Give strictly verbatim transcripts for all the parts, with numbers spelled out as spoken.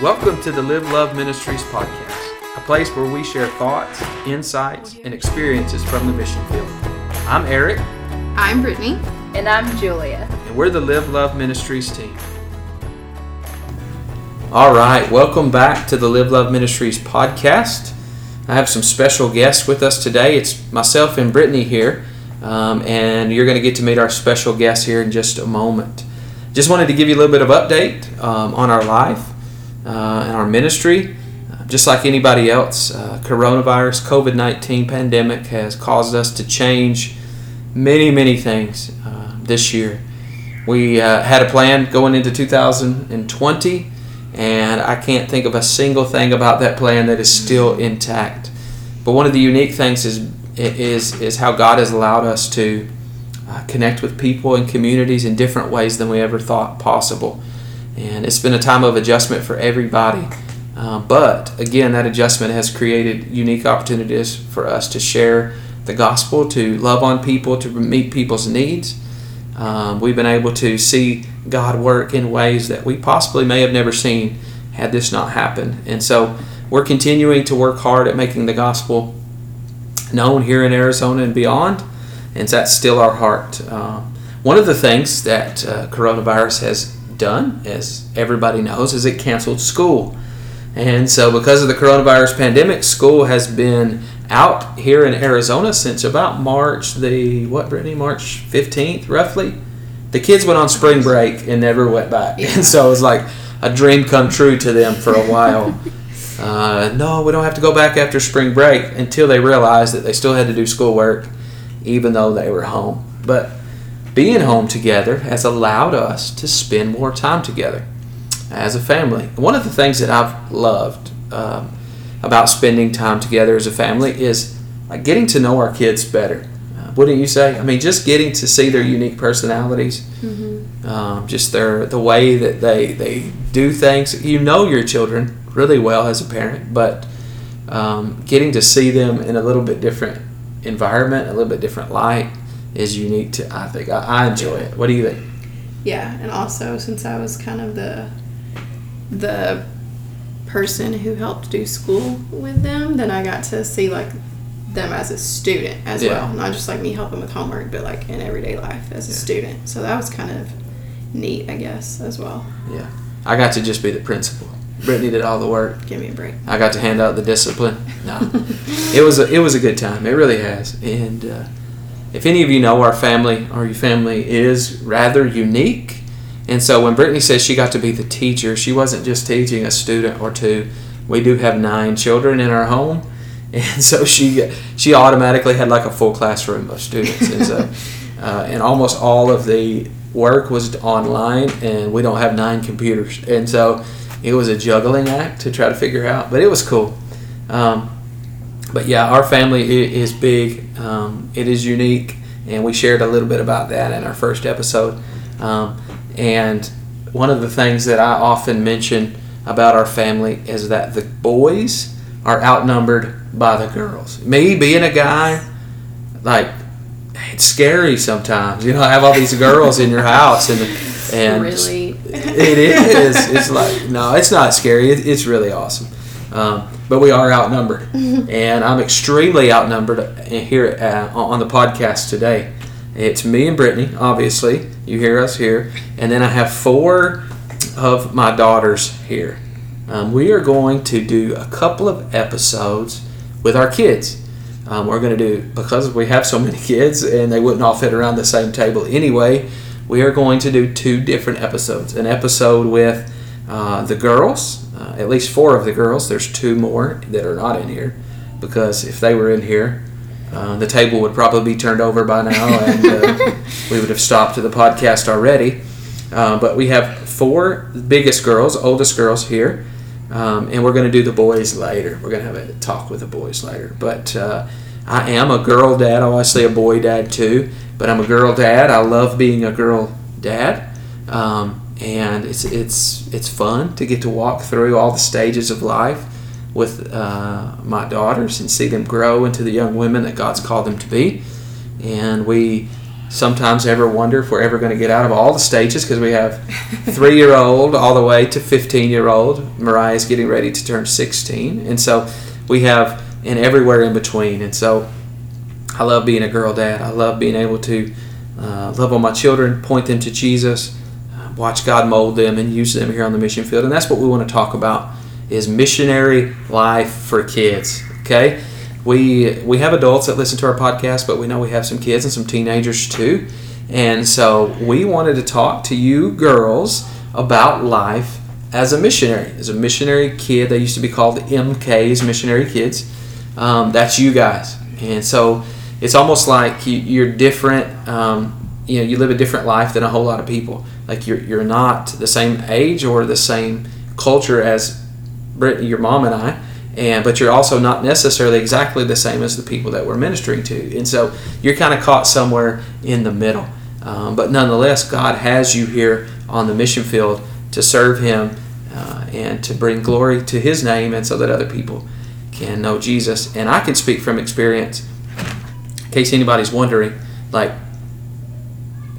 Welcome to the Live Love Ministries podcast, a place where we share thoughts, insights, and experiences from the mission field. I'm Eric. I'm Brittany. And I'm Julia. And we're the Live Love Ministries team. All right, welcome back to the Live Love Ministries podcast. I have some special guests with us today. It's myself and Brittany here, um, and you're going to get to meet our special guest here in just a moment. Just wanted to give you a little bit of update um, on our life. Uh, in our ministry, uh, just like anybody else, uh, coronavirus, covid nineteen pandemic has caused us to change many, many things uh, this year. We uh, had a plan going into two thousand twenty, and I can't think of a single thing about that plan that is still intact. But one of the unique things is is is how God has allowed us to uh, connect with people and communities in different ways than we ever thought possible. And it's been a time of adjustment for everybody. Uh, but, again, that adjustment has created unique opportunities for us to share the gospel, to love on people, to meet people's needs. Um, we've been able to see God work in ways that we possibly may have never seen had this not happened. And so we're continuing to work hard at making the gospel known here in Arizona and beyond. And that's still our heart. Uh, one of the things that uh, coronavirus has done, as everybody knows, is it canceled school. And so because of the coronavirus pandemic, school has been out here in Arizona since about March the what Brittany March fifteenth roughly. The kids went on spring break and never went back, and so it was like a dream come true to them for a while. uh, no we don't have to go back after spring break, until they realized that they still had to do schoolwork even though they were home. But being home together has allowed us to spend more time together as a family. One of the things that I've loved um, about spending time together as a family is like getting to know our kids better. Uh, wouldn't you say? I mean, just getting to see their unique personalities, mm-hmm. um, just their the way that they they do things. You know your children really well as a parent, but um, getting to see them in a little bit different environment, a little bit different light, is unique to, I think. I, I enjoy it. What do you think? Yeah, and also since I was kind of the the person who helped do school with them, then I got to see like them as a student as yeah. well. Not just like me helping with homework, but like in everyday life as yeah. a student. So that was kind of neat, I guess, as well. Yeah. I got to just be the principal. Brittany did all the work. Give me a break. I got to hand out the discipline. No. it was a, it was a good time. It really has. And uh if any of you know our family, our family is rather unique. And so when Brittany says she got to be the teacher, she wasn't just teaching a student or two. We do have nine children in our home. And so she she automatically had like a full classroom of students. And so uh, and almost all of the work was online, and we don't have nine computers. And so it was a juggling act to try to figure out, but it was cool. Um, But yeah, our family is big, um, it is unique, and we shared a little bit about that in our first episode. Um, and one of the things that I often mention about our family is that the boys are outnumbered by the girls. Me being a guy, like, it's scary sometimes. You know, I have all these girls in your house, and and really? It is. It's like, no, it's not scary. It, it's really awesome. Um, but we are outnumbered, and I'm extremely outnumbered here uh, on the podcast today. It's me and Brittany, obviously. You hear us here. And then I have four of my daughters here. Um, we are going to do a couple of episodes with our kids. Um, we're going to do, because we have so many kids, and they wouldn't all fit around the same table anyway, we are going to do two different episodes. An episode with uh, the girls. Uh, at least four of the girls. There's two more that are not in here, because if they were in here, uh, the table would probably be turned over by now, and uh, we would have stopped the podcast already. Uh, but we have four biggest girls, oldest girls here, um, and we're going to do the boys later. We're going to have a talk with the boys later. But uh, I am a girl dad, obviously a boy dad too, but I'm a girl dad. I love being a girl dad. Um, And it's it's it's fun to get to walk through all the stages of life with uh, my daughters and see them grow into the young women that God's called them to be. And we sometimes ever wonder if we're ever going to get out of all the stages, because we have three-year-old all the way to fifteen-year-old. Mariah's getting ready to turn sixteen. And so we have, and everywhere in between. And so I love being a girl dad. I love being able to uh, love on my children, point them to Jesus, uh, watch God mold them and use them here on the mission field. And that's what we want to talk about, is missionary life for kids, okay? We we have adults that listen to our podcast, but we know we have some kids and some teenagers too. And so we wanted to talk to you girls about life as a missionary. As a missionary kid, they used to be called M Ks, missionary kids. Um, that's you guys. And so it's almost like you, you're different. Um, you know, you live a different life than a whole lot of people. Like you're you're not the same age or the same culture as Brittany, your mom and I. And, but you're also not necessarily exactly the same as the people that we're ministering to. And so you're kind of caught somewhere in the middle. Um, but nonetheless, God has you here on the mission field to serve Him uh, and to bring glory to His name, and so that other people can know Jesus. And I can speak from experience, in case anybody's wondering, like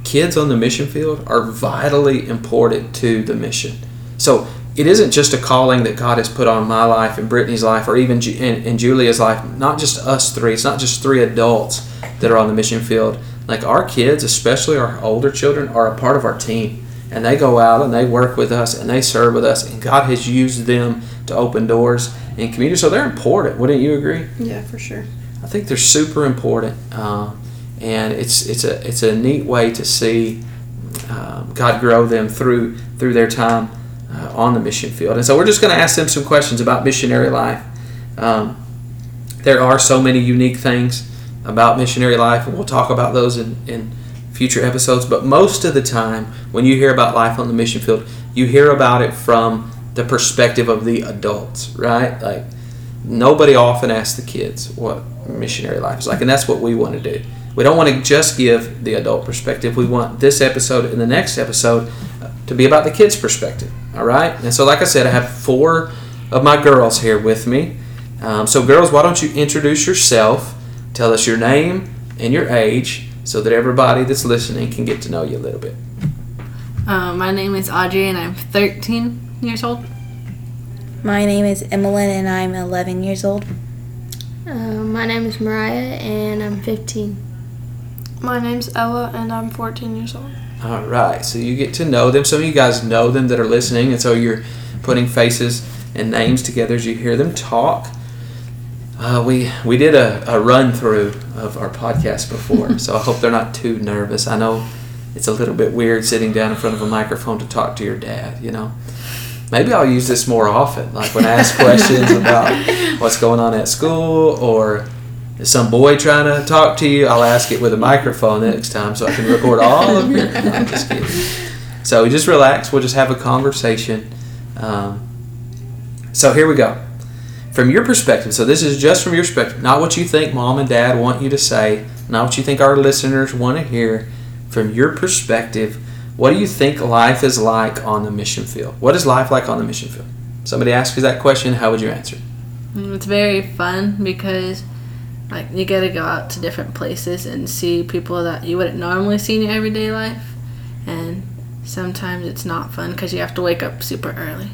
kids on the mission field are vitally important to the mission. So it isn't just a calling that God has put on my life and Brittany's life, or even Ju- and, and Julia's life. Not just us three. It's not just three adults that are on the mission field. Like our kids, especially our older children, are a part of our team. And they go out and they work with us and they serve with us. And God has used them to open doors in community. So they're important. Wouldn't you agree? Yeah, for sure. I think they're super important. Um, and it's it's a it's a neat way to see um, God grow them through through their time Uh, on the mission field. And so we're just going to ask them some questions about missionary life. Um, there are so many unique things about missionary life, and we'll talk about those in, in future episodes. But most of the time, when you hear about life on the mission field, you hear about it from the perspective of the adults, right? Like, nobody often asks the kids what missionary life is like, and that's what we want to do. We don't want to just give the adult perspective. We want this episode and the next episode to be about the kids' perspective, all right? And so, like I said, I have four of my girls here with me. Um, so, girls, why don't you introduce yourself, tell us your name and your age, so that everybody that's listening can get to know you a little bit. Uh, my name is Audrey, and I'm thirteen years old. My name is Emily, and I'm eleven years old. Uh, my name is Mariah, and I'm fifteen. My name's Ella, and I'm fourteen years old. All right, so you get to know them. Some of you guys know them that are listening, and so you're putting faces and names together as you hear them talk. Uh, we we did a, a run-through of our podcast before, so I hope they're not too nervous. I know it's a little bit weird sitting down in front of a microphone to talk to your dad, you know. Maybe I'll use this more often, like when I ask questions about what's going on at school, or is some boy trying to talk to you? I'll ask it with a microphone the next time so I can record all of your... No, I'm just kidding. So just relax. We'll just have a conversation. Um, so here we go. From your perspective, so this is just from your perspective, not what you think mom and dad want you to say, not what you think our listeners want to hear. From your perspective, what do you think life is like on the mission field? What is life like on the mission field? Somebody asks you that question, how would you answer? It's very fun because... like, you got to go out to different places and see people that you wouldn't normally see in your everyday life. And sometimes it's not fun because you have to wake up super early.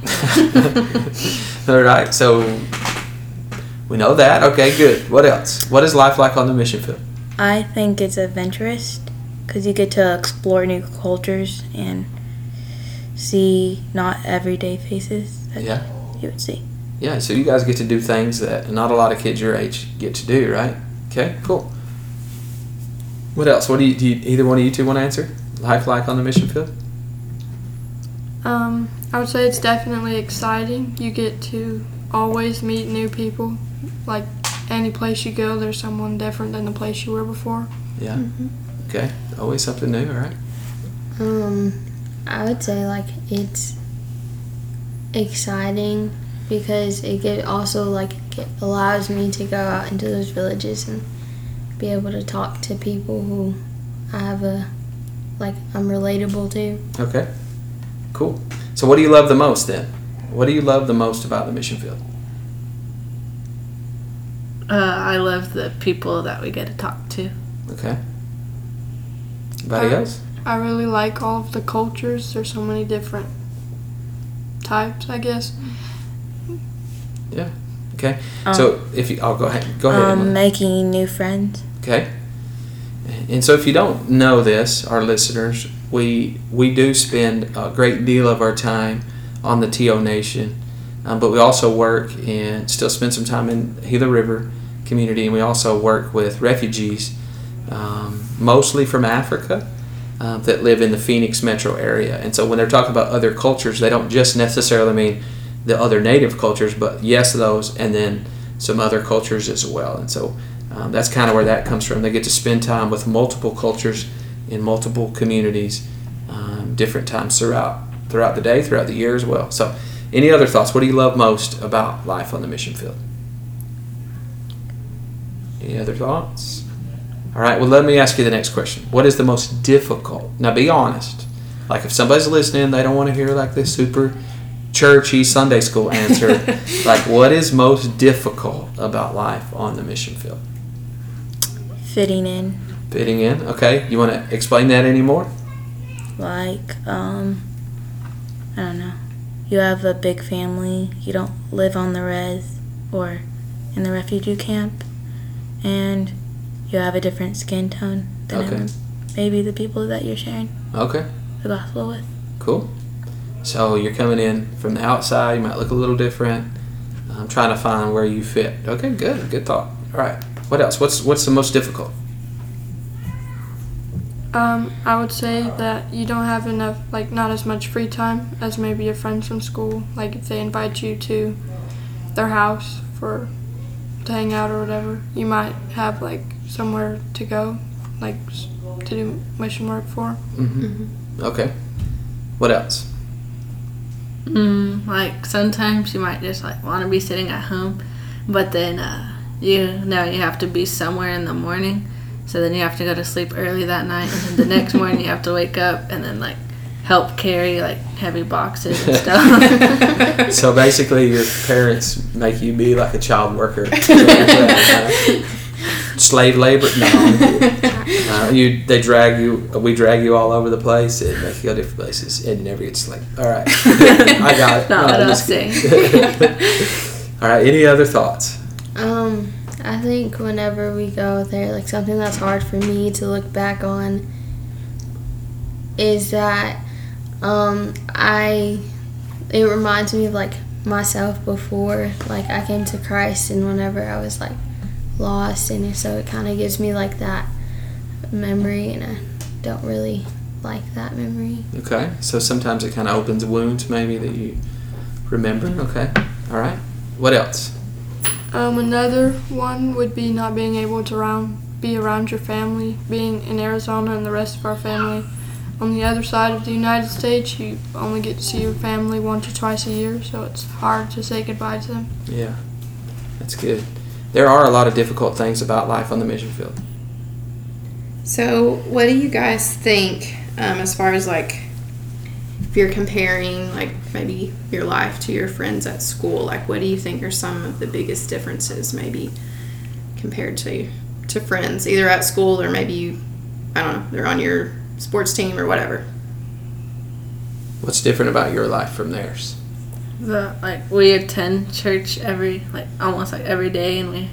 All right. So we know that. Okay, good. What else? What is life like on the mission field? I think it's adventurous because you get to explore new cultures and see not everyday faces that yeah. you would see. Yeah, so you guys get to do things that not a lot of kids your age get to do, right? Okay, cool. What else? What do you, do you either one of you two want to answer? Life like on the mission field? Um, I would say it's definitely exciting. You get to always meet new people. Like, any place you go, there's someone different than the place you were before. Yeah. Mm-hmm. Okay. Always something new, all right? Um, I would say, like, it's exciting because it get also like it allows me to go out into those villages and be able to talk to people who I have a like I'm relatable to. Okay, cool. So what do you love the most then? What do you love the most about the mission field? Uh, I love the people that we get to talk to. Okay. Anybody I, else? I really like all of the cultures. There's so many different types, I guess. Yeah. Okay. Um, so if you, I'll go ahead. Go ahead. Um, making new friends. Okay. And so if you don't know this, our listeners, we we do spend a great deal of our time on the T O Nation, um, but we also work and still spend some time in Gila River community, and we also work with refugees, um, mostly from Africa, uh, that live in the Phoenix metro area. And so when they're talking about other cultures, they don't just necessarily mean the other native cultures, but yes, those, and then some other cultures as well. And so um, that's kind of where that comes from. They get to spend time with multiple cultures in multiple communities, um, different times throughout throughout the day, throughout the year as well. So any other thoughts? What do you love most about life on the mission field? Any other thoughts? All right, well, let me ask you the next question. What is the most difficult? Now, be honest. Like, if somebody's listening, they don't want to hear, like, this super churchy Sunday school answer. Like, what is most difficult about life on the mission field? Fitting in. Fitting in. Okay. You want to explain that any more? Like, um, I don't know. You have a big family. You don't live on the res or in the refugee camp. And you have a different skin tone than okay. maybe the people that you're sharing okay. the gospel with. Cool. So you're coming in from the outside. You might look a little different. I'm trying to find where you fit. Okay, good. Good thought. All right. What else? What's what's the most difficult? Um, I would say that you don't have enough, like not as much free time as maybe your friends from school. Like if they invite you to their house for to hang out or whatever, you might have like somewhere to go, like to do mission work for. Mm-hmm. Mm-hmm. Okay. What else? Mm, like sometimes you might just like want to be sitting at home, but then uh, you know you have to be somewhere in the morning, so then you have to go to sleep early that night, and then the next morning you have to wake up and then like help carry like heavy boxes and stuff. So basically your parents make you be like a child worker. Slave labor? No. Uh, you, they drag you, we drag you all over the place and make you go different places and you never get sleep. All right. I got it. Not what I was saying. All right. Any other thoughts? Um, I think whenever we go there, like something that's hard for me to look back on is that um, I, it reminds me of like myself before, like I came to Christ and whenever I was like lost, and so it kind of gives me like that memory, and I don't really like that memory. Okay, so sometimes it kind of opens wounds maybe that you remember. Okay, all right. What else? Um, another one would be not being able to around, be around your family, being in Arizona and the rest of our family. On the other side of the United States, you only get to see your family once or twice a year, so it's hard to say goodbye to them. Yeah, that's good. There are a lot of difficult things about life on the mission field. So what do you guys think um, as far as like if you're comparing like maybe your life to your friends at school, like what do you think are some of the biggest differences maybe compared to to friends either at school or maybe you, I don't know, they're on your sports team or whatever? What's different about your life from theirs? The, like we attend church every like almost like every day, and we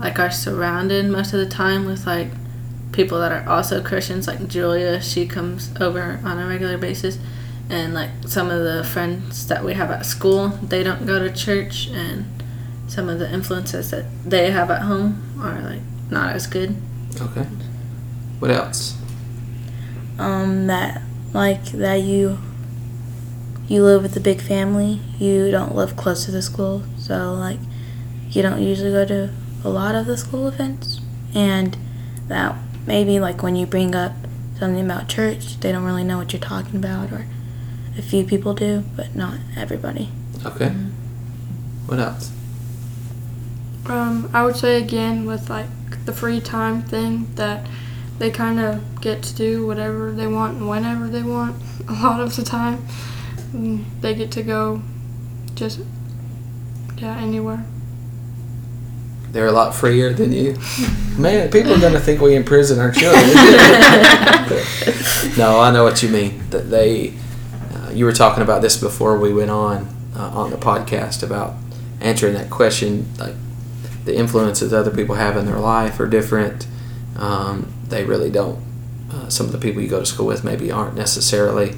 like are surrounded most of the time with like people that are also Christians. Like Julia, she comes over on a regular basis, and like some of the friends that we have at school, they don't go to church, and some of the influences that they have at home are like not as good. Okay. What else? Um, that like that you. You live with a big family. You don't live close to the school, so like you don't usually go to a lot of the school events. And that maybe like when you bring up something about church, they don't really know what you're talking about, or a few people do, but not everybody. Okay. Mm-hmm. What else? Um, I would say again with like the free time thing that they kind of get to do whatever they want and whenever they want a lot of the time. They get to go just, yeah, anywhere. they're a lot freer than you. Man, people are going to think we imprison our children. No, I know what you mean. That they, uh, you were talking about this before we went on uh, on the podcast about answering that question, like the influences other people have in their life are different. Um, they really don't. Uh, some of the people you go to school with maybe aren't necessarily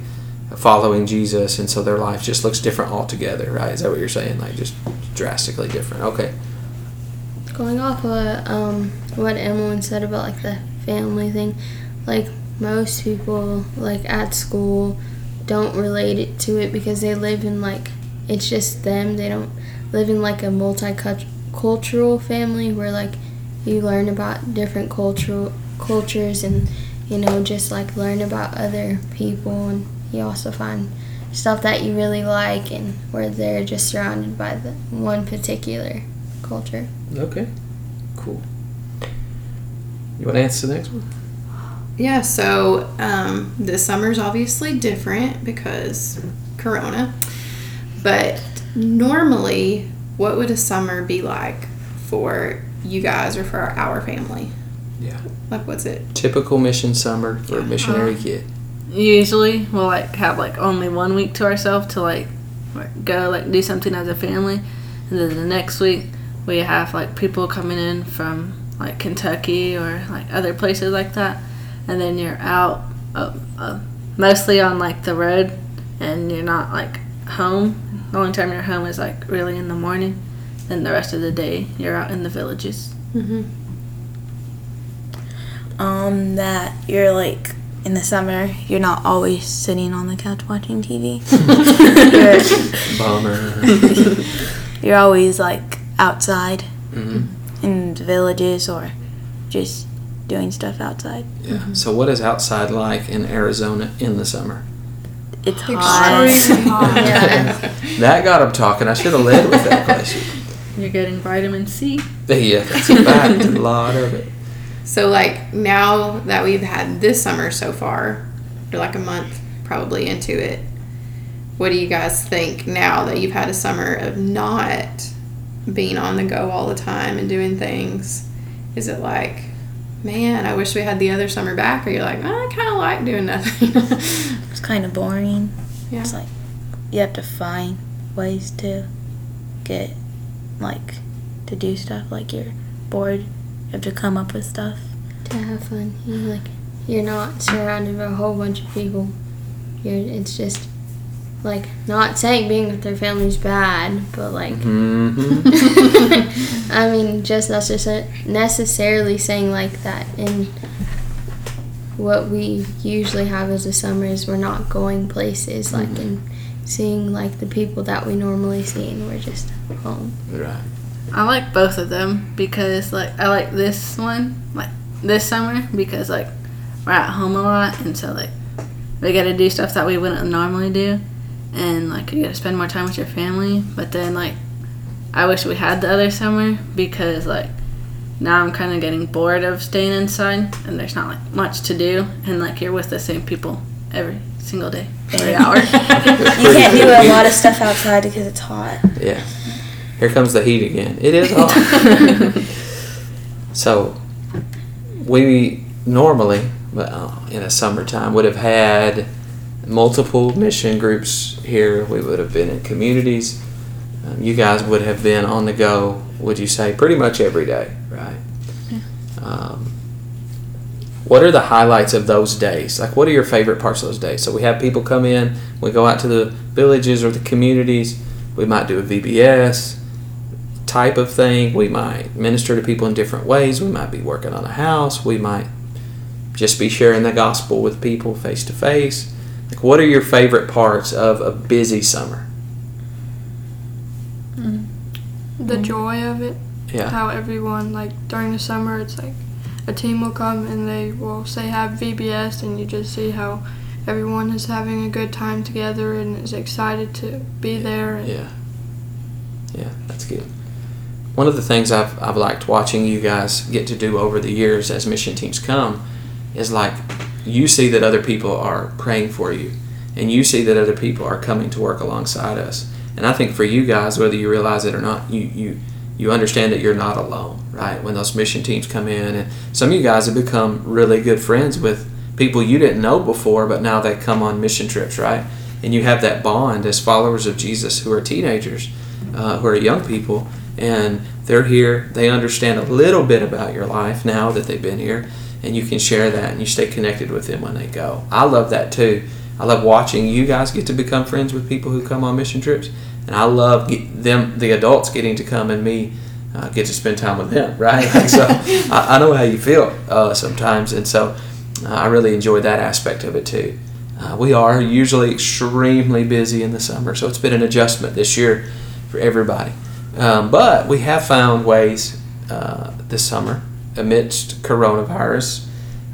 following Jesus, and so their life just looks different altogether, right? Is that what you're saying? Like just drastically different. Okay. Going off what um, what Emily said about like the family thing, like most people like at school don't relate it to it because they live in like it's just them. They don't live in like a multicultural family where like you learn about different cultural cultures and you know just like learn about other people, and you also find stuff that you really like and where they're just surrounded by the one particular culture. Okay, cool. You want to answer the next one? Yeah, so um, this summer's obviously different because Corona, but normally what would a summer be like for you guys or for our family? Yeah. Like what's it? Typical mission summer for yeah. a missionary uh, kid. Usually we'll like have like only one week to ourselves to like go like do something as a family, and then the next week we have, like, people coming in from, like, Kentucky or, like, other places like that. And then you're out uh, uh, mostly on, like, the road, and you're not, like, home. The only time you're home is, like, really in the morning. Then the rest of the day, you're out in the villages. Mm-hmm. Um, that you're, like, in the summer, you're not always sitting on the couch watching T V. Bummer. You're always, like... outside mm-hmm. in villages or just doing stuff outside. Yeah. Mm-hmm. So what is outside like in Arizona in the summer? It's hot. hot. Yeah. That got him talking. I should have led with that question. You're getting vitamin C. Yeah, that's a fact. A lot of it. So like now that we've had this summer so far, or like a month probably into it, what do you guys think now that you've had a summer of not being on the go all the time and doing things? Is it like, man, I wish we had the other summer back, or you're like, oh, I kind of like doing nothing? It's kind of boring. Yeah. It's like you have to find ways to get like to do stuff. Like you're bored, you have to come up with stuff to have fun. You like you're not surrounded by a whole bunch of people. You're it's just like, not saying being with their family's bad, but, like, mm-hmm. I mean, just not necessarily saying, like, that. And what we usually have as a summer is we're not going places, mm-hmm. like, and seeing, like, the people that we normally see, and we're just home. Right. I like both of them because, like, I like this one, like, this summer, because, like, we're at home a lot, and so, like, we got to do stuff that we wouldn't normally do. And, like, you gotta spend more time with your family. But then, like, I wish we had the other summer because, like, now I'm kind of getting bored of staying inside and there's not, like, much to do. And, like, you're with the same people every single day, every hour. You can't do a lot of stuff outside because it's hot. Yeah. Here comes the heat again. It is hot. So, we normally, well, in a summertime, would have had... multiple mission groups here. We would have been in communities. Um, you guys would have been on the go, would you say, pretty much every day, right? Yeah. Um, what are the highlights of those days? Like, what are your favorite parts of those days? So we have people come in, we go out to the villages or the communities. We might do a V B S type of thing. We might minister to people in different ways. We might be working on a house. We might just be sharing the gospel with people face to face. Like, what are your favorite parts of a busy summer? Mm. The joy of it. Yeah. How everyone, like, during the summer, it's like a team will come and they will, say, have V B S, and you just see how everyone is having a good time together and is excited to be yeah. there. And yeah. Yeah, that's good. One of the things I've, I've liked watching you guys get to do over the years as mission teams come is, like, you see that other people are praying for you, and you see that other people are coming to work alongside us. And I think for you guys, whether you realize it or not, you you you understand that you're not alone, right? When those mission teams come in, and some of you guys have become really good friends with people you didn't know before, but now they come on mission trips, right? And you have that bond as followers of Jesus who are teenagers, uh, who are young people, and they're here. They understand a little bit about your life now that they've been here, and you can share that, and you stay connected with them when they go. I love that too. I love watching you guys get to become friends with people who come on mission trips. And I love them, the adults, getting to come and me uh, get to spend time with them, right? Like, so I, I know how you feel uh, sometimes. And so uh, I really enjoy that aspect of it too. Uh, we are usually extremely busy in the summer. So it's been an adjustment this year for everybody. Um, but we have found ways uh, this summer amidst coronavirus,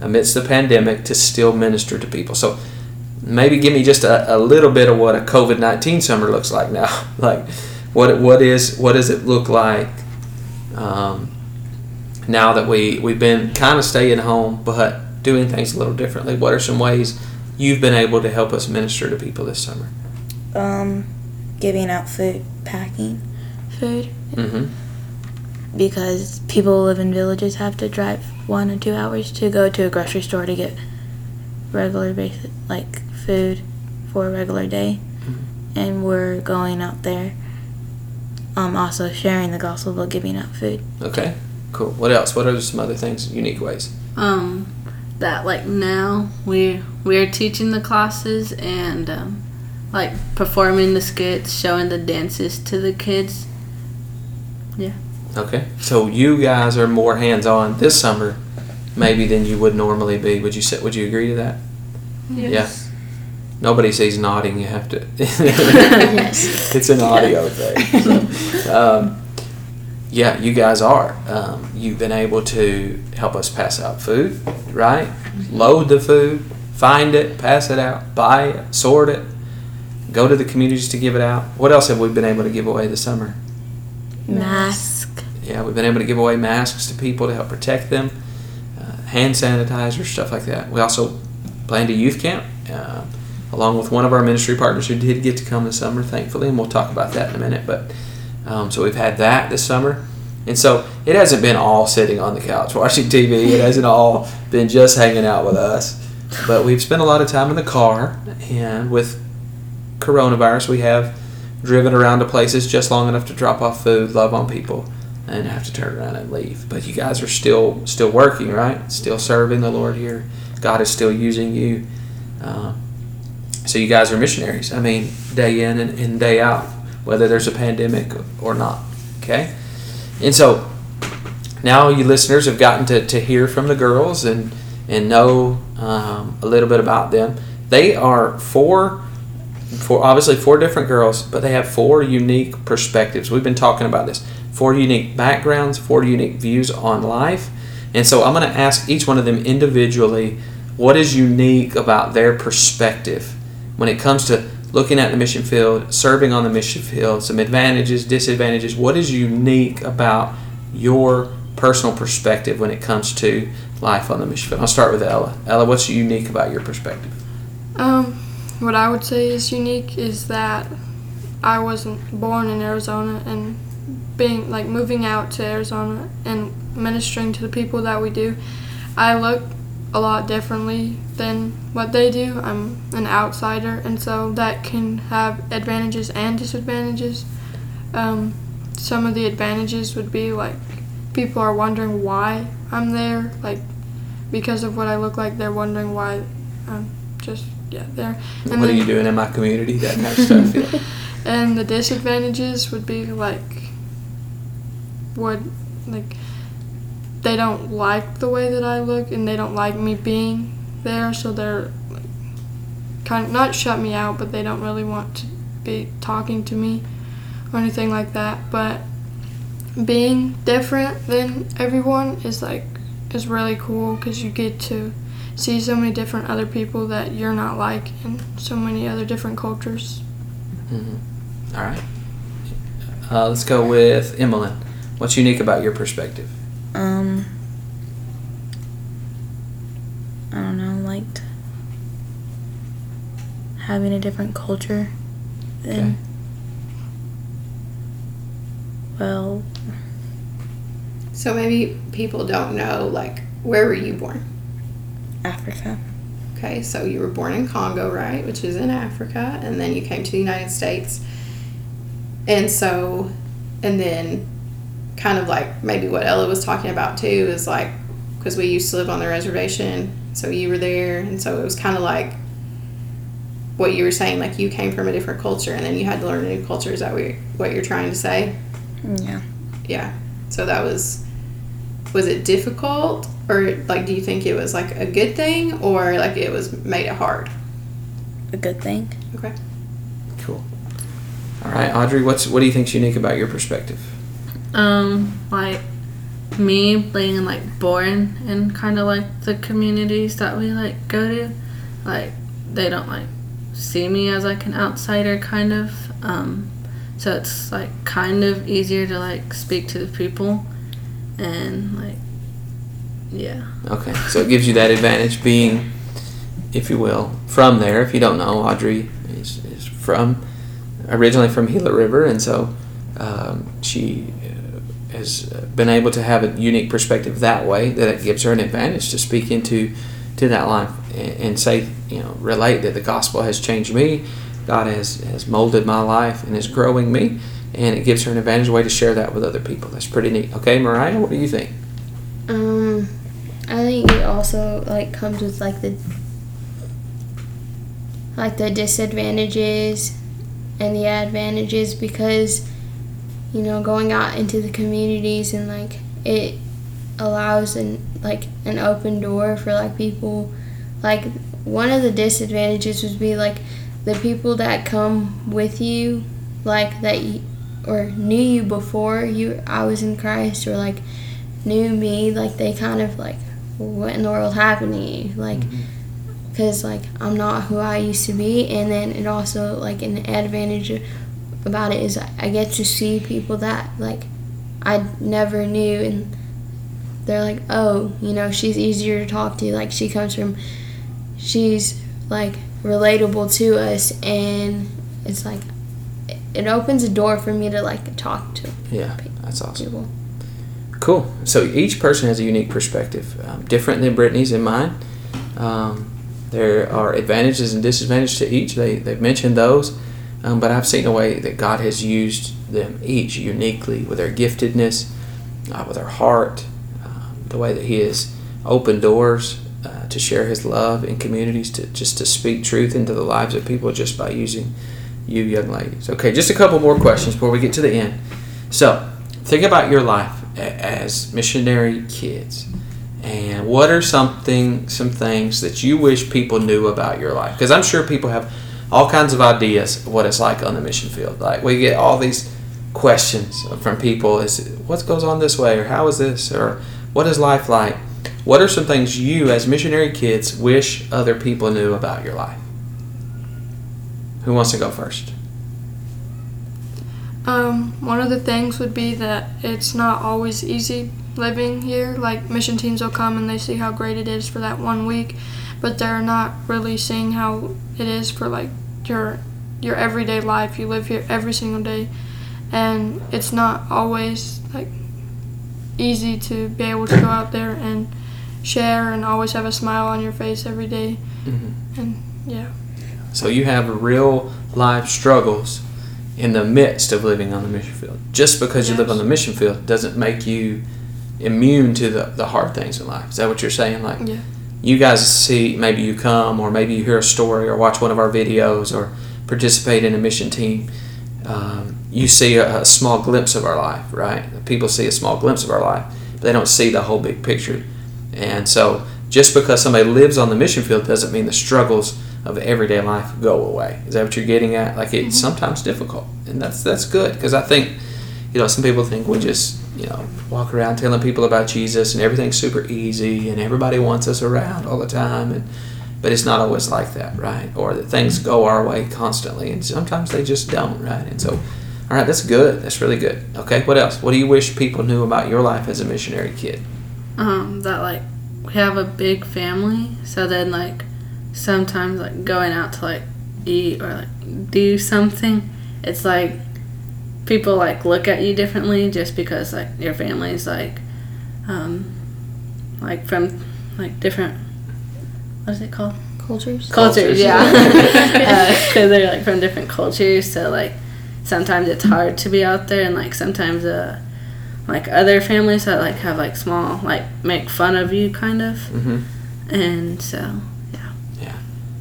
amidst the pandemic, to still minister to people. So maybe give me just a, a little bit of what a COVID nineteen summer looks like now. Like, what what is what does it look like um, now that we, we've been kind of staying home but doing things a little differently? What are some ways you've been able to help us minister to people this summer? Um, giving out food, packing food. Mm-hmm. Because people who live in villages have to drive one or two hours to go to a grocery store to get regular basic, like, food for a regular day. Mm-hmm. And we're going out there, um also sharing the gospel but giving out food. Okay, cool. What else? What are some other things, unique ways? Um that, like, now we we're teaching the classes and um like performing the skits, showing the dances to the kids. Yeah. Okay, so you guys are more hands-on this summer maybe than you would normally be. Would you sit, would you agree to that? Yes. Yeah. Nobody sees nodding. You have to. Yes. It's an audio thing. So, um, yeah, you guys are. Um, you've been able to help us pass out food, right? Mm-hmm. Load the food, find it, pass it out, buy it, sort it, go to the communities to give it out. What else have we been able to give away this summer? Masks. Yeah, we've been able to give away masks to people to help protect them. Hand sanitizer, stuff like that. We also planned a youth camp uh, along with one of our ministry partners who did get to come this summer, thankfully, and we'll talk about that in a minute. But um, so we've had that this summer. And so it hasn't been all sitting on the couch watching T V. It hasn't all been just hanging out with us. But we've spent a lot of time in the car, and with coronavirus, we have driven around to places just long enough to drop off food, love on people, and have to turn around and leave. But you guys are still still working, right? Still serving the Lord here. God is still using you. Uh, so you guys are missionaries. I mean, day in and, and day out, whether there's a pandemic or not, okay? And so now you listeners have gotten to, to hear from the girls and, and know um, a little bit about them. They are four... Four, obviously four different girls, but they have four unique perspectives. We've been talking about this. Four unique backgrounds, four unique views on life. And so I'm going to ask each one of them individually, what is unique about their perspective when it comes to looking at the mission field, serving on the mission field, some advantages, disadvantages. What is unique about your personal perspective when it comes to life on the mission field? I'll start with Ella. Ella, what's unique about your perspective? Um. What I would say is unique is that I wasn't born in Arizona, and being like moving out to Arizona and ministering to the people that we do, I look a lot differently than what they do. I'm an outsider, and so that can have advantages and disadvantages. Um, some of the advantages would be like people are wondering why I'm there, like because of what I look like, they're wondering why I'm just... Yeah, there. And what then, are you doing in my community? That kind of stuff. Yeah. And the disadvantages would be like, would like, they don't like the way that I look, and they don't like me being there, so they're like, kind of not shut me out, but they don't really want to be talking to me or anything like that. But being different than everyone is like is really cool because you get to see so many different other people that you're not like, and so many other different cultures. Mm-hmm. All right. Uh, let's go with Emmeline. What's unique about your perspective? Um, I don't know, like having a different culture than, okay. Well, So maybe people don't know, like, where were you born? Africa. Okay, so you were born in Congo, right, which is in Africa, and then you came to the United States. And so, and then kind of like maybe what Ella was talking about too is like, because we used to live on the reservation, so you were there, and so it was kind of like what you were saying, like you came from a different culture and then you had to learn a new culture. Is that what you're trying to say? Yeah. Yeah. So that was, was it difficult, or like do you think it was like a good thing, or like it was made it hard? A good thing. Okay. Cool. All right, Audrey, what's what do you think's unique about your perspective? Um, like me being like born in kind of like the communities that we like go to, like they don't like see me as like an outsider kind of. Um, so it's like kind of easier to like speak to the people. And, like, yeah. Okay, so it gives you that advantage being, if you will, from there. If you don't know, Audrey is, is from, originally from Gila River, and so um, she has been able to have a unique perspective that way, that it gives her an advantage to speak into to that life and, and say, you know, relate that the gospel has changed me, God has, has molded my life and is growing me. And it gives her an advantage way to share that with other people. That's pretty neat. Okay, Mariah, what do you think? Um, I think it also like comes with like the like the disadvantages and the advantages, because you know going out into the communities and like it allows an like an open door for like people. Like one of the disadvantages would be like the people that come with you, like that you. or knew you before you I was in Christ, or like knew me, like they kind of like, what in the world happened to you, like, because mm-hmm. like I'm not who I used to be. And then it also like an advantage about it is I get to see people that like I never knew, and they're like, oh, you know, she's easier to talk to, like she comes from, she's like relatable to us, and it's like it opens a door for me to like talk to. Yeah, people. That's awesome. People. Cool. So each person has a unique perspective, um, different than Brittany's and mine. Um, there are advantages and disadvantages to each. They they've mentioned those, um, but I've seen a way that God has used them each uniquely with their giftedness, uh, with their heart, um, the way that He has opened doors uh, to share His love in communities, to just to speak truth into the lives of people just by using. You young ladies. Okay, just a couple more questions before we get to the end. So, think about your life as missionary kids, and what are something, some things that you wish people knew about your life? Because I'm sure people have all kinds of ideas of what it's like on the mission field. Like we get all these questions from people: "Is what goes on this way, or how is this, or what is life like?" What are some things you, as missionary kids, wish other people knew about your life? Who wants to go first? Um, one of the things would be that it's not always easy living here. Like, mission teams will come and they see how great it is for that one week, but they're not really seeing how it is for, like, your your everyday life. You live here every single day, and it's not always, like, easy to be able to go out there and share and always have a smile on your face every day. Mm-hmm. And, yeah. So you have real life struggles in the midst of living on the mission field. Just because yes. you live on the mission field doesn't make you immune to the, the hard things in life. Is that what you're saying? Like, yeah. You guys see, maybe you come, or maybe you hear a story, or watch one of our videos, or participate in a mission team. Um, you see a, a small glimpse of our life, right? People see a small glimpse of our life, but they don't see the whole big picture. And so just because somebody lives on the mission field doesn't mean the struggles of everyday life go away. Is that what you're getting at? Like, it's mm-hmm. sometimes difficult, and that's that's good, because I think, you know, some people think we just, you know, walk around telling people about Jesus and everything's super easy and everybody wants us around all the time, and but it's not always like that, right? Or that things go our way constantly, and sometimes they just don't, right? And so, all right, that's good. That's really good. Okay, what else? What do you wish people knew about your life as a missionary kid? Um, that, like, we have a big family, so then, like, sometimes like going out to like eat or like do something, it's like people like look at you differently just because like your family's like um, like from like different, what is it called? Cultures. Cultures, cultures yeah. Because uh, they're like from different cultures, so like sometimes it's hard to be out there, and like sometimes uh, like other families that like have like small like make fun of you kind of, mm-hmm. and so yeah. Yeah,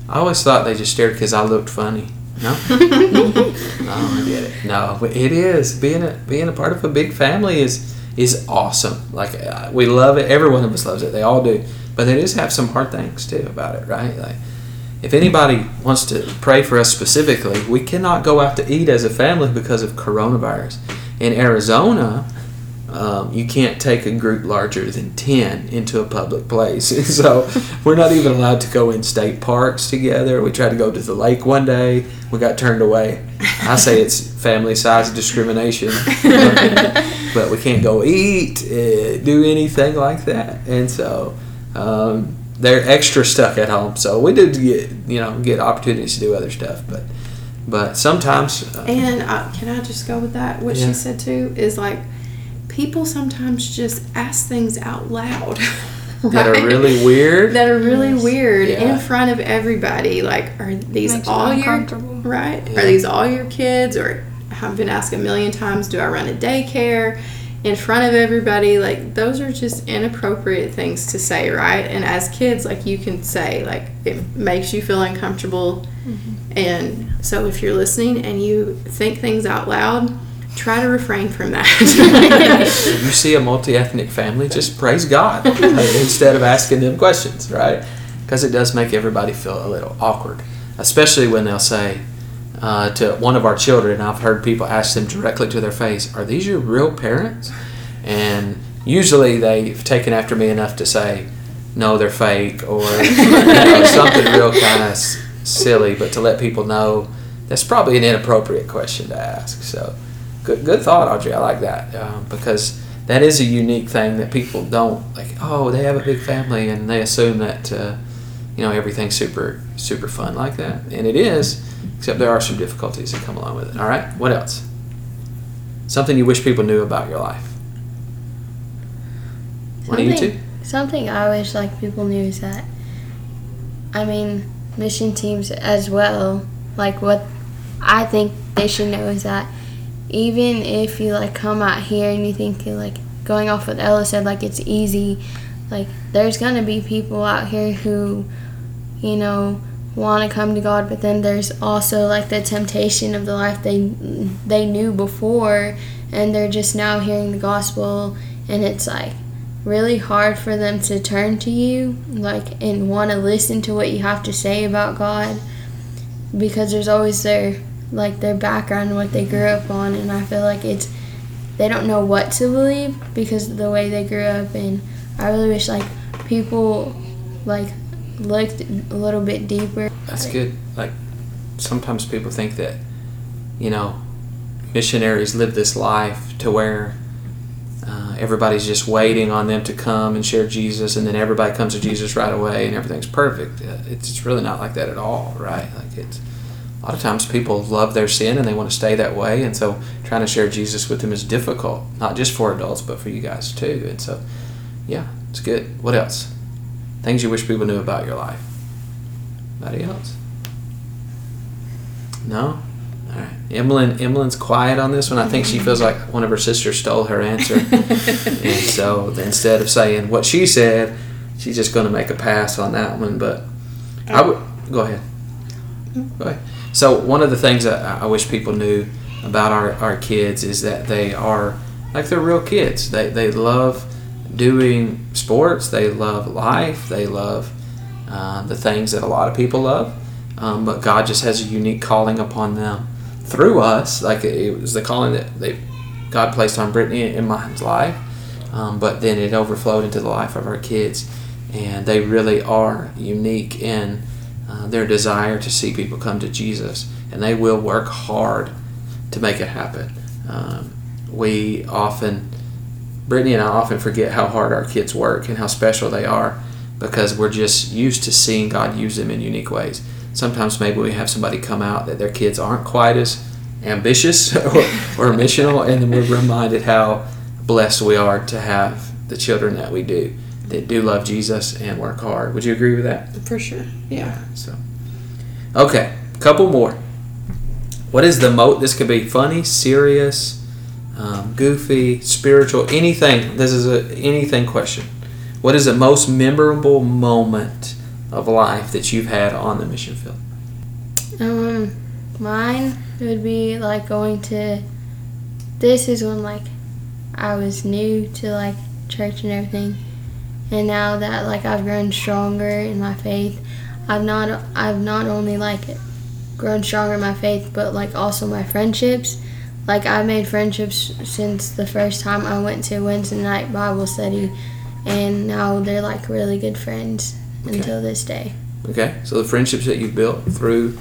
I always thought they just stared because I looked funny. No, oh, I get it. No, it is being a being a part of a big family is is awesome. Like uh, we love it. Every one of us loves it. They all do. But they just have some hard things too about it, right? Like if anybody wants to pray for us specifically, we cannot go out to eat as a family because of coronavirus. In Arizona, um, you can't take a group larger than ten into a public place. So we're not even allowed to go in state parks together. We tried to go to the lake one day. We got turned away. I say it's family size discrimination. But we can't go eat, uh, do anything like that. And so... Um, they're extra stuck at home, so we did get you know get opportunities to do other stuff, but but sometimes. Um, and I, can I just go with that? What yeah. she said too is like people sometimes just ask things out loud right? that are really weird. That are really yes. weird yeah. in front of everybody. Like, are these Makes all you your right? Yeah. Are these all your kids? Or I've been asked a million times, do I run a daycare? In front of everybody, like those are just inappropriate things to say, right? And as kids, like you can say, like it makes you feel uncomfortable. Mm-hmm. And so if you're listening and you think things out loud, try to refrain from that. You see a multi-ethnic family, just praise God instead of asking them questions, right? Because it does make everybody feel a little awkward, especially when they'll say, Uh, to one of our children, I've heard people ask them directly to their face, are these your real parents? And usually they've taken after me enough to say, no, they're fake, or you know, something real kind of s- silly, but to let people know that's probably an inappropriate question to ask. So good good thought, Audrey. I like that um, because that is a unique thing that people don't, like, oh, they have a big family and they assume that uh, you know everything's super, super fun like that, and it is. Except there are some difficulties that come along with it. All right, what else? Something you wish people knew about your life. What do you two? Something I wish like people knew is that, I mean, mission teams as well. Like what I think they should know is that even if you like come out here and you think you're like going off what Ella said, like it's easy. Like there's gonna be people out here who, you know, want to come to God, but then there's also like the temptation of the life they they knew before, and they're just now hearing the gospel, and it's like really hard for them to turn to you like and want to listen to what you have to say about God, because there's always their like their background and what they grew up on, and I feel like it's they don't know what to believe because of the way they grew up. And I really wish like people like looked a little bit deeper. That's good. Like sometimes people think that, you know, missionaries live this life to where uh, everybody's just waiting on them to come and share Jesus, and then everybody comes to Jesus right away and everything's perfect. It's, it's really not like that at all, right? Like it's a lot of times people love their sin and they want to stay that way, and so trying to share Jesus with them is difficult, not just for adults but for you guys too. And so yeah, it's good. What else? Things you wish people knew about your life. Anybody else? No? All right. Emmeline, Emmeline's quiet on this one. I think she feels like one of her sisters stole her answer. And so instead of saying what she said, she's just going to make a pass on that one. But I would... Go ahead. Go ahead. So one of the things I, I wish people knew about our, our kids is that they are... Like, they're real kids. They, they love... doing sports, they love life, they love uh, the things that a lot of people love, um, but God just has a unique calling upon them through us. Like it was the calling that they, God placed on Brittany and mine's life, um, but then it overflowed into the life of our kids, and they really are unique in uh, their desire to see people come to Jesus, and they will work hard to make it happen. Um, we often Brittany and I often forget how hard our kids work and how special they are, because we're just used to seeing God use them in unique ways. Sometimes maybe we have somebody come out that their kids aren't quite as ambitious or, or missional, and then we're reminded how blessed we are to have the children that we do, that do love Jesus and work hard. Would you agree with that? For sure. Yeah. So, okay, a couple more. What is the most? This could be funny, serious, um, goofy, spiritual, anything. This is a anything question. What is the most memorable moment of life that you've had on the mission field? Um, mine would be like going to. This is when like I was new to like church and everything, and now that like I've grown stronger in my faith, I've not I've not only like grown stronger in my faith, but like also my friendships. Like I made friendships since the first time I went to Wednesday night Bible study, and now they're like really good friends. Okay. Until this day. Okay, so the friendships that you've built through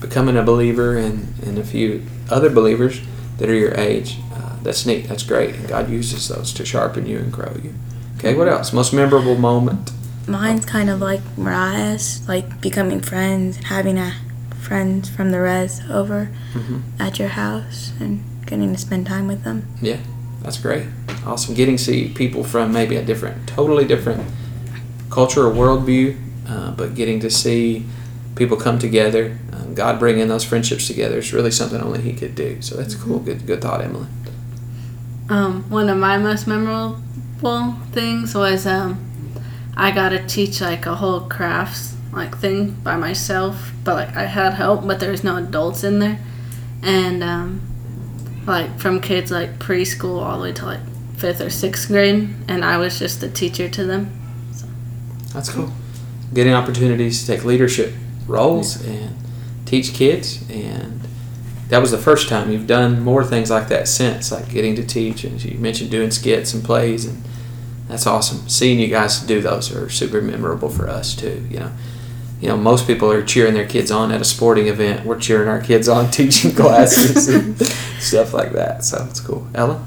becoming a believer and, and a few other believers that are your age, uh, that's neat, that's great. And God uses those to sharpen you and grow you. Okay, what else? Most memorable moment? Mine's kind of like Mariah's, like becoming friends and having a friends from the res over mm-hmm. at your house and getting to spend time with them. Yeah, that's great. Awesome. Getting to see people from maybe a different, totally different culture or worldview, uh, but getting to see people come together, um, God bringing those friendships together is really something only He could do. So that's cool. Good, good thought, Emily. Um, one of my most memorable things was um, I got to teach like a whole crafts like thing by myself, but like I had help, but there was no adults in there, and um, like from kids like preschool all the way to like fifth or sixth grade, and I was just the teacher to them. That's cool. Getting opportunities to take leadership roles and teach kids. And that was the first time. You've done more things like that since, like getting to teach. And you mentioned doing skits and plays. And that's awesome. Seeing you guys do those are super memorable for us, too. You know, you know, most people are cheering their kids on at a sporting event. We're cheering our kids on teaching classes and stuff like that. So it's cool. Ella?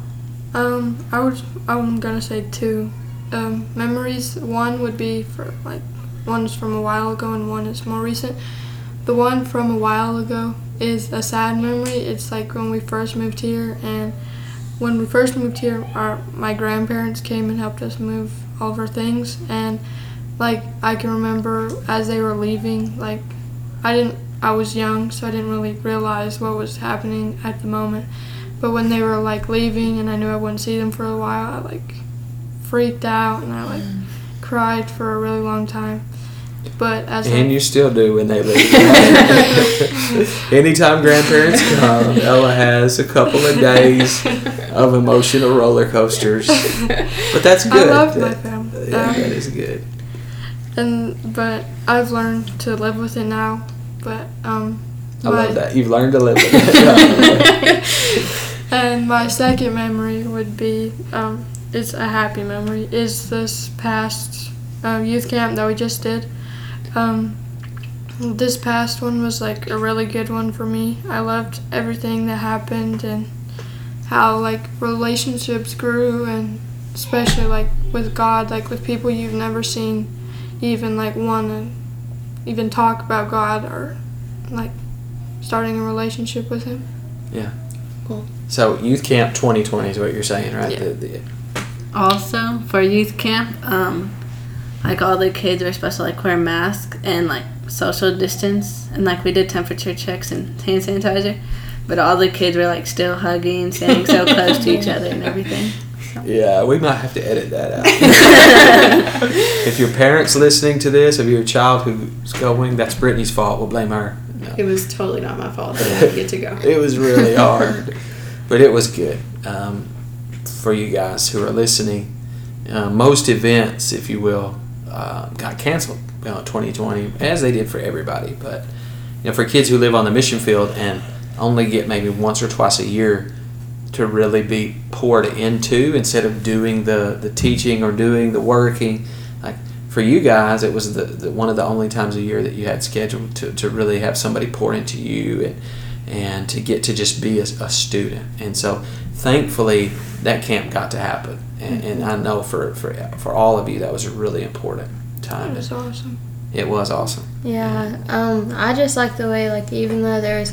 Um, I was, I'm going to say two. Um, memories. One would be for like one's from a while ago and one is more recent. The one from a while ago is a sad memory. It's like when we first moved here, and when we first moved here, our my grandparents came and helped us move all of our things, and like I can remember as they were leaving, like I didn't I was young, so I didn't really realize what was happening at the moment. But when they were like leaving and I knew I wouldn't see them for a while, I like freaked out, and I like cried for a really long time. But as and like, you still do when they leave. Anytime grandparents come, Ella has a couple of days of emotional roller coasters. But that's good. I love my family. Yeah, um, that is good. And but I've learned to live with it now. But um, I love that you've learned to live with it. And my second memory would be um. It's a happy memory, is this past uh, youth camp that we just did. Um, this past one was like a really good one for me. I loved everything that happened and how like relationships grew, and especially like with God, like with people you've never seen, even like want to even talk about God or like starting a relationship with Him. Yeah. Cool. So youth camp twenty twenty is what you're saying, right? Yeah. The, the, Also, for youth camp, um, like, all the kids were supposed to, like, wear masks and, like, social distance. And, like, we did temperature checks and hand sanitizer. But all the kids were, like, still hugging, standing so close to each other and everything. So. Yeah, we might have to edit that out. If your parents listening to this, if you're a child who's going, that's Brittany's fault. We'll blame her. No. It was totally not my fault. I didn't get to go. It was really hard. But it was good. Um For you guys who are listening, uh, most events, if you will, uh, got canceled in uh, twenty twenty, as they did for everybody. But you know, for kids who live on the mission field and only get maybe once or twice a year to really be poured into, instead of doing the, the teaching or doing the working, like for you guys, it was the, the one of the only times a year that you had scheduled to, to really have somebody pour into you and and to get to just be a, a student. And so thankfully, that camp got to happen, and, and I know for, for for all of you, that was a really important time. It was awesome. It was awesome. Yeah, um, I just like the way, like even though there's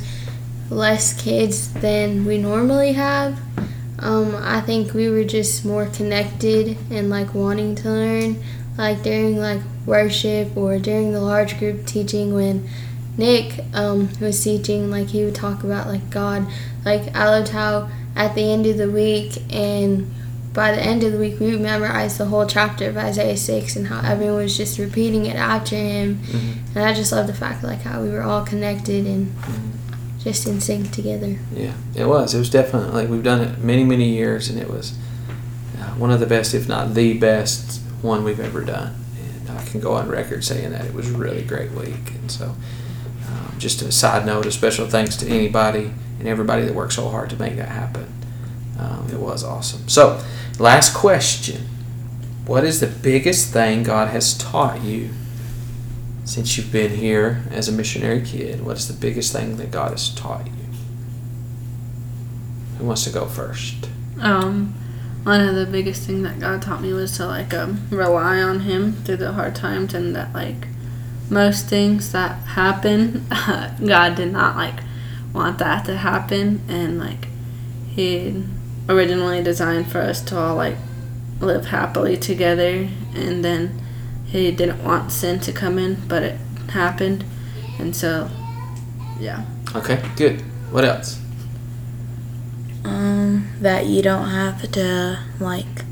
less kids than we normally have, Um, I think we were just more connected and like wanting to learn, like during like worship or during the large group teaching when Nick um, was teaching, like he would talk about like God. Like I loved how at the end of the week and by the end of the week we memorized the whole chapter of Isaiah six and how everyone was just repeating it after him. Mm-hmm. And I just loved the fact like how we were all connected and just in sync together. Yeah, it was. It was definitely, like, we've done it many, many years, and it was uh, one of the best, if not the best one we've ever done. And I can go on record saying that. It was a really great week. And so um, just a side note, a special thanks to anybody and everybody that worked so hard to make that happen. Um, it was awesome. So last question. What is the biggest thing God has taught you since you've been here as a missionary kid? What is the biggest thing that God has taught you? Who wants to go first? Um, one of the biggest things that God taught me was to like um, rely on Him through the hard times, and that like most things that happen, uh, God did not like want that to happen, and like He originally designed for us to all like live happily together, and then He didn't want sin to come in, but it happened. And so, yeah. Okay, good. What else? Um, that you don't have to, like,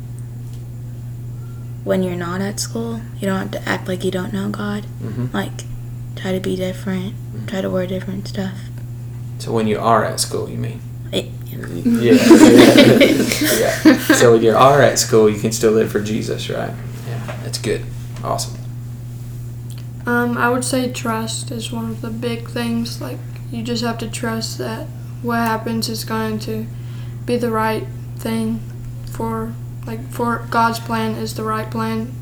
when you're not at school, you don't have to act like you don't know God. Mm-hmm. Like, try to be different, mm-hmm. try to wear different stuff. So when you are at school, you mean? It, yeah. Yeah. Yeah. So when you are at school, you can still live for Jesus, right? Yeah, that's good. Awesome. Um, I would say trust is one of the big things. Like, you just have to trust that what happens is going to be the right thing for, like, for God's plan is the right plan.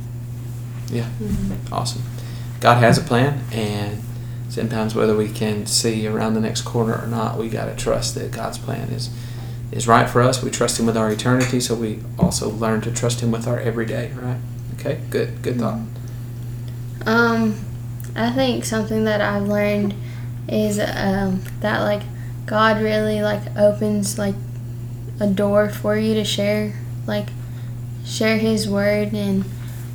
Yeah. Mm-hmm. Awesome. God has a plan, and sometimes whether we can see around the next corner or not, we got to trust that God's plan is, is right for us. We trust Him with our eternity, so we also learn to trust Him with our everyday, right? Okay, good. Good thought. Um, I think something that I've learned is um, that, like, God really, like, opens, like, a door for you to share, like, share His word. And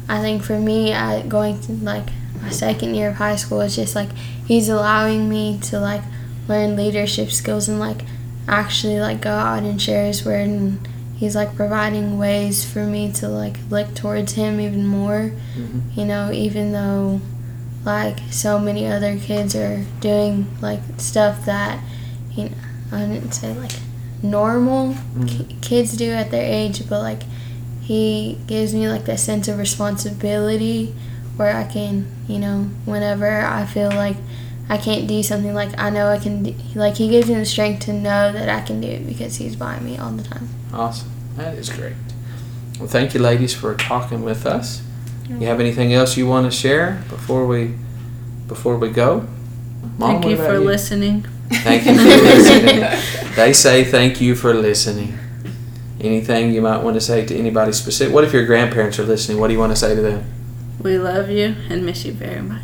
I think for me, I, going to, like, my second year of high school, it's just, like, He's allowing me to, like, learn leadership skills and, like, actually, like, go out and share His word, and He's, like, providing ways for me to, like, look towards Him even more, mm-hmm. you know, even though, like, so many other kids are doing, like, stuff that, you know, I wouldn't say, like, normal mm-hmm. k- kids do at their age, but, like, He gives me, like, that sense of responsibility where I can, you know, whenever I feel like I can't do something, like, I know I can do, like, He gives me the strength to know that I can do it because He's by me all the time. Awesome. That is great. Well, thank you, ladies, for talking with us. You have anything else you want to share before we before we go? Mom, thank you for you? listening. Thank you for listening. They say thank you for listening. Anything you might want to say to anybody specific? What if your grandparents are listening? What do you want to say to them? We love you and miss you very much.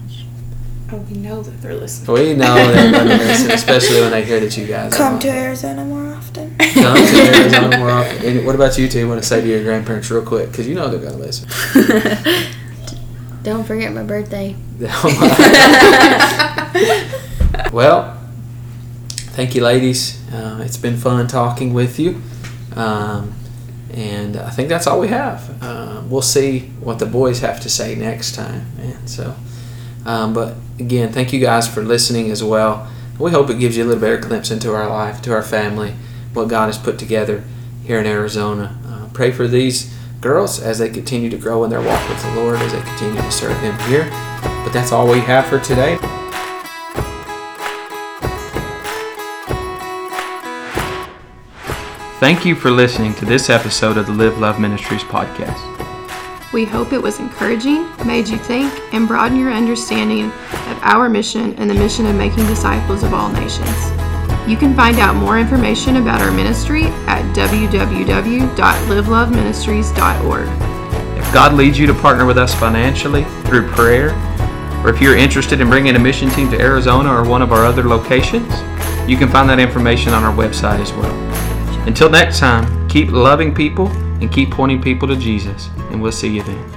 Oh, we know that they're listening. We know that they're listening, especially when they hear that you guys come to Arizona more often. Come to Arizona more often. And what about you two? You want to say to your grandparents real quick? Because you know they're going to listen. Don't forget my birthday. Well, thank you, ladies. Uh, it's been fun talking with you. Um, and I think that's all we have. Uh, we'll see what the boys have to say next time. And so... Um, but, again, thank you guys for listening as well. We hope it gives you a little better glimpse into our life, to our family, what God has put together here in Arizona. Uh, pray for these girls as they continue to grow in their walk with the Lord, as they continue to serve Him here. But that's all we have for today. Thank you for listening to this episode of the Live Love Ministries podcast. We hope it was encouraging, made you think, and broadened your understanding of our mission and the mission of making disciples of all nations. You can find out more information about our ministry at w w w dot live love ministries dot org. If God leads you to partner with us financially through prayer, or if you're interested in bringing a mission team to Arizona or one of our other locations, you can find that information on our website as well. Until next time, Keep loving people and keep pointing people to Jesus. And we'll see you then.